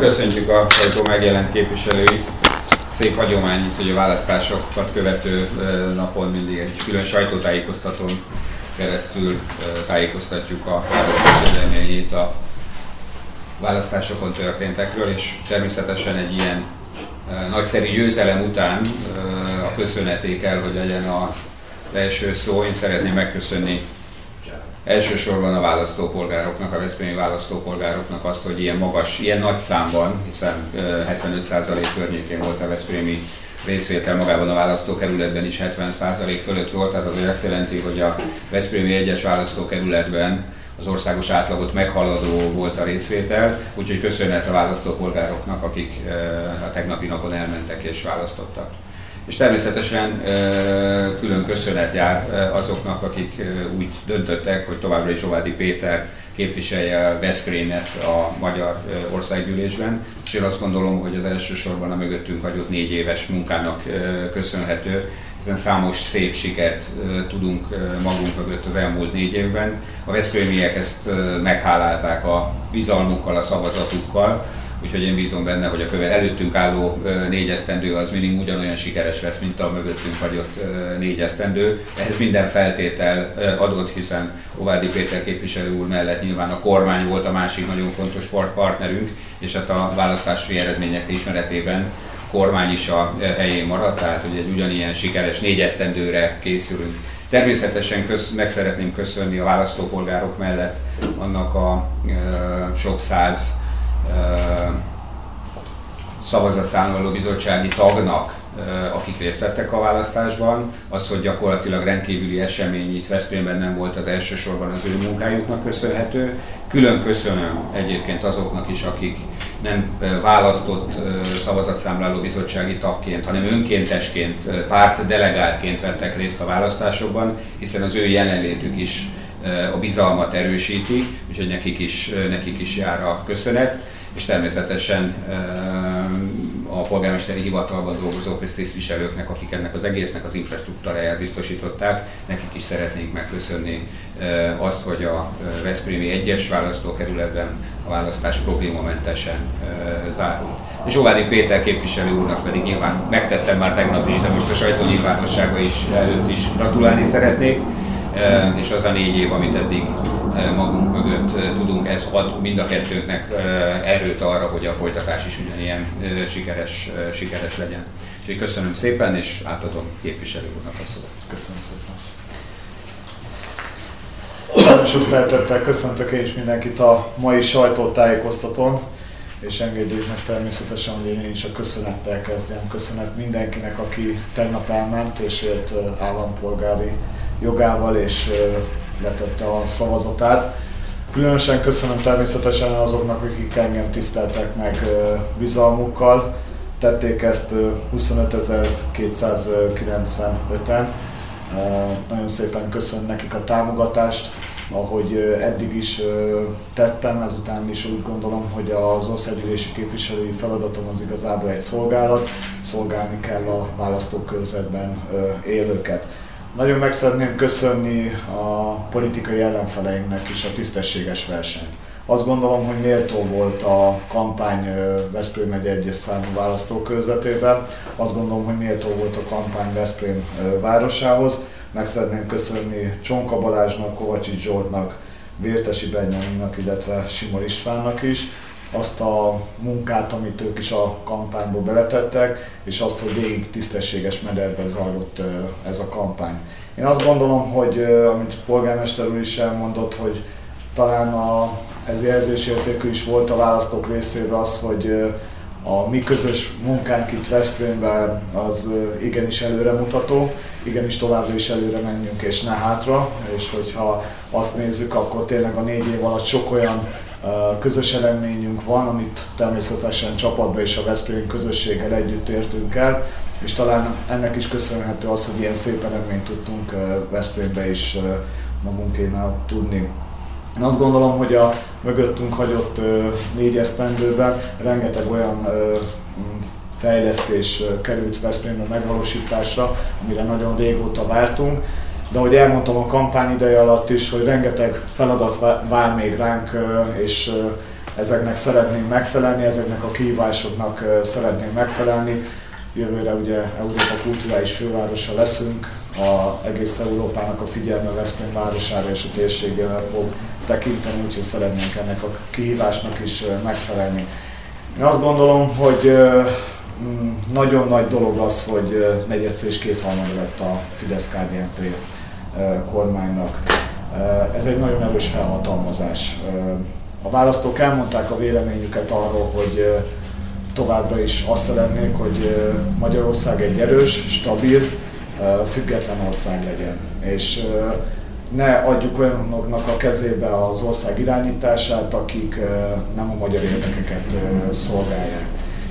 Köszöntjük a sajtó megjelent képviselőit. Szép hagyomány itt, hogy a választásokat követő napon mindig egy külön sajtótájékoztatón keresztül tájékoztatjuk a város közvéleményét a választásokon történtekről, és természetesen egy ilyen nagyszerű győzelem után a köszöneté kell, hogy legyen az első szó. Én szeretném megköszönni elsősorban a választópolgároknak, a veszprémi választópolgároknak azt, hogy ilyen magas, ilyen nagy számban, hiszen 75% környékén volt a veszprémi részvétel, magában a választókerületben is 70% fölött volt, tehát azért azt jelenti, hogy a veszprémi egyes választókerületben az országos átlagot meghaladó volt a részvétel, úgyhogy köszönhet a választópolgároknak, akik a tegnapi napon elmentek és választottak. És természetesen külön köszönet jár azoknak, akik úgy döntöttek, hogy továbbra is Óvádi Péter képviselje a Veszprémet a Magyar Országgyűlésben. És én azt gondolom, hogy az elsősorban a mögöttünk hagyott 4 éves munkának köszönhető, hiszen számos szép sikert tudunk magunk mögött az elmúlt 4 évben. A veszprémiek ezt meghálálták a bizalmukkal, a szavazatukkal. Úgyhogy én bízom benne, hogy a előttünk álló 4 esztendő az mindig ugyanolyan sikeres lesz, mint a mögöttünk hagyott 4 esztendő. Ehhez minden feltétel adott, hiszen Óvádi Péter képviselő úr mellett nyilván a kormány volt a másik nagyon fontos partnerünk, és hát a választási eredmények ismeretében a kormány is a helyén maradt, tehát hogy egy ugyanilyen sikeres 4 esztendőre készülünk. Természetesen meg szeretném köszönni a választópolgárok mellett annak a sok száz szavazatszámláló bizottsági tagnak, akik részt vettek a választásban. Az, hogy gyakorlatilag rendkívüli esemény itt Veszprémben nem volt, az elsősorban az ő munkájuknak köszönhető. Külön köszönöm egyébként azoknak is, akik nem választott szavazatszámláló bizottsági tagként, hanem önkéntesként, pártdelegáltként vettek részt a választásokban, hiszen az ő jelenlétük is a bizalmat erősíti, úgyhogy nekik is jár a köszönet, és természetesen a polgármesteri hivatalban dolgozó köztisztviselőknek, akik ennek az egésznek az infrastruktúráját biztosították, nekik is szeretnénk megköszönni azt, hogy a veszprémi egyes választókerületben a választás problémamentesen zárult. És Óvádi Péter képviselő úrnak pedig nyilván megtettem már tegnap is, de most a sajtónyilvánossága is előtt is gratulálni szeretnék. És az a 4 év, amit eddig magunk mögött tudunk, ez ad mind a kettőnknek erőt arra, hogy a folytatás is ugyanilyen sikeres legyen. Úgyhogy köszönöm szépen, és átadom képviselő úrnak a szót. Köszönöm szépen. Sok szeretettel köszöntök én is mindenkit a mai sajtótájékoztatón, és engedjék meg természetesen, hogy én is a köszönettel kezdjem. Köszönet mindenkinek, aki tegnap elment és élt állampolgári jogával és letette a szavazatát. Különösen köszönöm természetesen azoknak, akik engem tiszteltek meg bizalmukkal. Tették ezt 25.295-en. Nagyon szépen köszönöm nekik a támogatást, ahogy eddig is tettem, ezután is úgy gondolom, hogy az országgyűlési képviselői feladatom az igazából egy szolgálat, szolgálni kell a választókörzetben élőket. Nagyon meg szeretném köszönni a politikai ellenfeleinknek is a tisztességes versenyt. Azt gondolom, hogy méltó volt a kampány Veszprém megye 1-es számú választókörzetében. Azt gondolom, hogy méltó volt a kampány Veszprém városához. Meg szeretném köszönni Csonka Balázsnak, Kovács Zsoltnak, Vértesi Benedeknek, illetve Simor Istvánnak is azt a munkát, amit ők is a kampányba beletettek, és azt, hogy végig tisztességes mederben zajlott ez a kampány. Én azt gondolom, hogy amit a polgármester úr is elmondott, hogy talán ez jelzésértékű is volt a választók részéről az, hogy a mi közös munkánk itt Veszprémben az igenis előremutató, igenis továbbra is előre menjünk és ne hátra, és hogyha azt nézzük, akkor tényleg a 4 év alatt sok olyan közös eredményünk van, amit természetesen csapatban és a veszprémi közösséggel együtt értünk el, és talán ennek is köszönhető az, hogy ilyen szép eredményt tudtunk Veszprémbe is magunkénál tudni. Én azt gondolom, hogy a mögöttünk hagyott 4 esztendőben rengeteg olyan fejlesztés került Veszprémbe megvalósításra, amire nagyon régóta vártunk. De ahogy elmondtam a kampány ideje alatt is, hogy rengeteg feladat vár még ránk, és ezeknek szeretnénk megfelelni, ezeknek a kihívásoknak szeretnénk megfelelni. Jövőre ugye Európa kulturális fővárosa leszünk, egész Európának a figyelme Veszprém városára és a térségére fog tekinteni, úgyhogy szeretnénk ennek a kihívásnak is megfelelni. Én azt gondolom, hogy nagyon nagy dolog az, hogy negyedszer és kétharmad lett a Fidesz-KDNP kormánynak. Ez egy nagyon erős felhatalmazás. A választók elmondták a véleményüket arról, hogy továbbra is azt szeretnék, hogy Magyarország egy erős, stabil, független ország legyen. És ne adjuk olyanoknak a kezébe az ország irányítását, akik nem a magyar érdekeket szolgálják.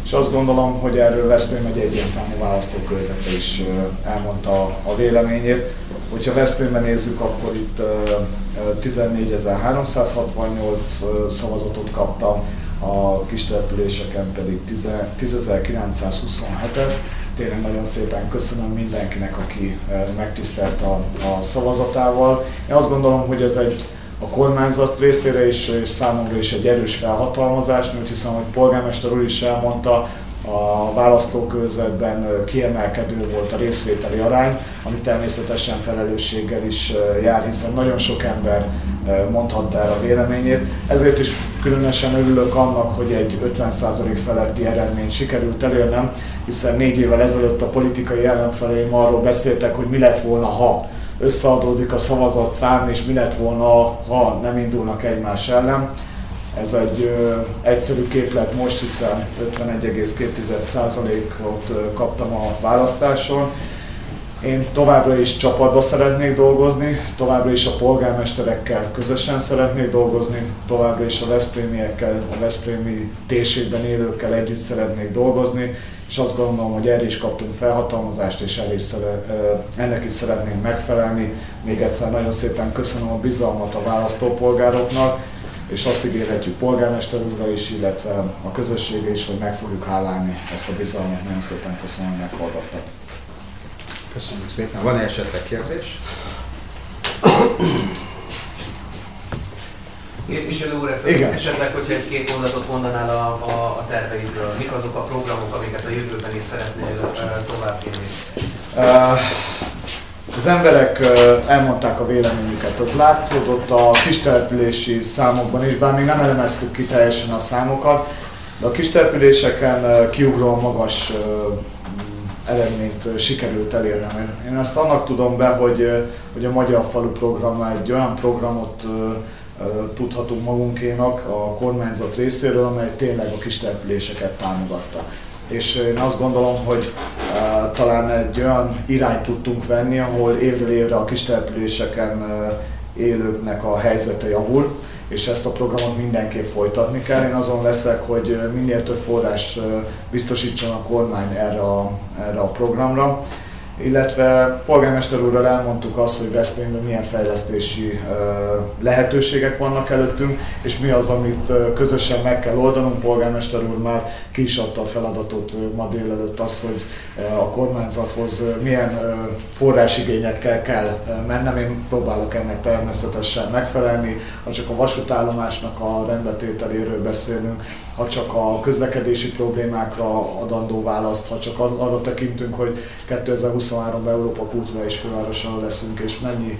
És azt gondolom, hogy erről Veszprém egy egyes számú választókörzete is elmondta a véleményét. Hogyha Veszprémben nézzük, akkor itt 14.368 szavazatot kaptam, a kistelepüléseken pedig 10.927-et. Tényleg nagyon szépen köszönöm mindenkinek, aki megtisztelt a szavazatával. Én azt gondolom, hogy ez a kormányzat részére is, és számomra is egy erős felhatalmazás, mert hiszem, hogy polgármester úr is elmondta, a választókörzetben kiemelkedő volt a részvételi arány, ami természetesen felelősséggel is jár, hiszen nagyon sok ember mondhatta el a véleményét. Ezért is különösen örülök annak, hogy egy 50% feletti eredményt sikerült elérnem, hiszen 4 évvel ezelőtt a politikai ellenfeleim arról beszéltek, hogy mi lett volna, ha összeadódik a szavazatszám, és mi lett volna, ha nem indulnak egymás ellen. Ez egy egyszerű képlet most, hiszen 51,2%-ot kaptam a választáson. Én továbbra is csapatba szeretnék dolgozni, továbbra is a polgármesterekkel közösen szeretnék dolgozni, továbbra is a veszprémiekkel, a veszprémi térségben élőkkel együtt szeretnék dolgozni, és azt gondolom, hogy erre is kaptunk felhatalmazást, és ennek is szeretnénk megfelelni. Még egyszer nagyon szépen köszönöm a bizalmat a választópolgároknak, és azt ígérhetjük polgármester úrra is, illetve a közössége is, hogy meg fogjuk hálálni ezt a bizalmat. Nagyon szépen köszönöm, hogy meghallgattak. Köszönjük szépen. Van-e esetleg kérdés? Képviselő úr, esetleg, hogyha egy-két mondatot mondanál a terveidről, mik azok a programok, amiket a jövőben is szeretnél továbbvinni? Az emberek elmondták a véleményüket, az látszódott a kistelepülési számokban is, bár még nem elemeztük ki teljesen a számokat, de a kistelepüléseken kiugróan magas eredményt sikerült elérnem. Én ezt annak tudom be, hogy a Magyar Falu program egy olyan programot tudhatunk magunkénak a kormányzat részéről, amely tényleg a kistelepüléseket támogatta. És én azt gondolom, hogy talán egy olyan irányt tudtunk venni, ahol évről évre a kistelepüléseken élőknek a helyzete javul, és ezt a programot mindenképp folytatni kell. Én azon leszek, hogy minél több forrás biztosítson a kormány erre a programra. Illetve polgármester úrral elmondtuk azt, hogy Veszprémben milyen fejlesztési lehetőségek vannak előttünk, és mi az, amit közösen meg kell oldanunk. Polgármester úr már ki is adta a feladatot ma délelőtt azt, hogy a kormányzathoz milyen forrásigényekkel kell mennem. Én próbálok ennek természetesen megfelelni, ha csak a vasútállomásnak a rendbetételéről beszélünk, ha csak a közlekedési problémákra adandó választ, ha csak arra tekintünk, hogy 2023-ban Európa kulturális fővárosa leszünk, és mennyi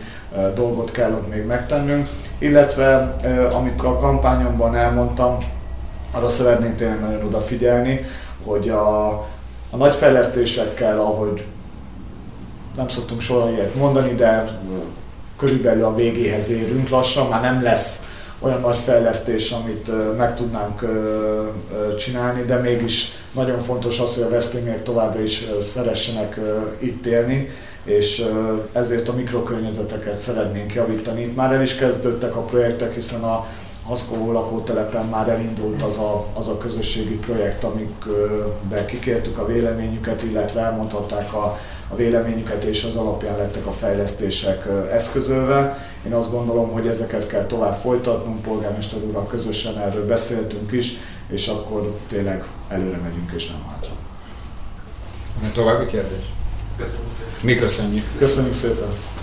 dolgot kell ott még megtennünk. Illetve, amit a kampányomban elmondtam, arra szeretnénk tényleg nagyon odafigyelni, hogy a nagy fejlesztésekkel, ahogy nem szoktunk soha ilyet mondani, de körülbelül a végéhez érünk lassan, már nem lesz olyan nagy fejlesztés, amit meg tudnánk csinálni, de mégis nagyon fontos az, hogy a veszprémiek továbbra is szeressenek itt élni, és ezért a mikrokörnyezeteket szeretnénk javítani. Itt már el is kezdődtek a projektek, hiszen a Haszkó lakótelepen már elindult az a közösségi projekt, amikben kikértük a véleményüket, illetve elmondhatták a véleményüket, és az alapján lettek a fejlesztések eszközölve. Én azt gondolom, hogy ezeket kell tovább folytatnunk, polgármester úrral közösen erről beszéltünk is, és akkor tényleg előre megyünk és nem hátra. További kérdés? Köszönjük szépen. Mi köszönjük. Köszönjük szépen.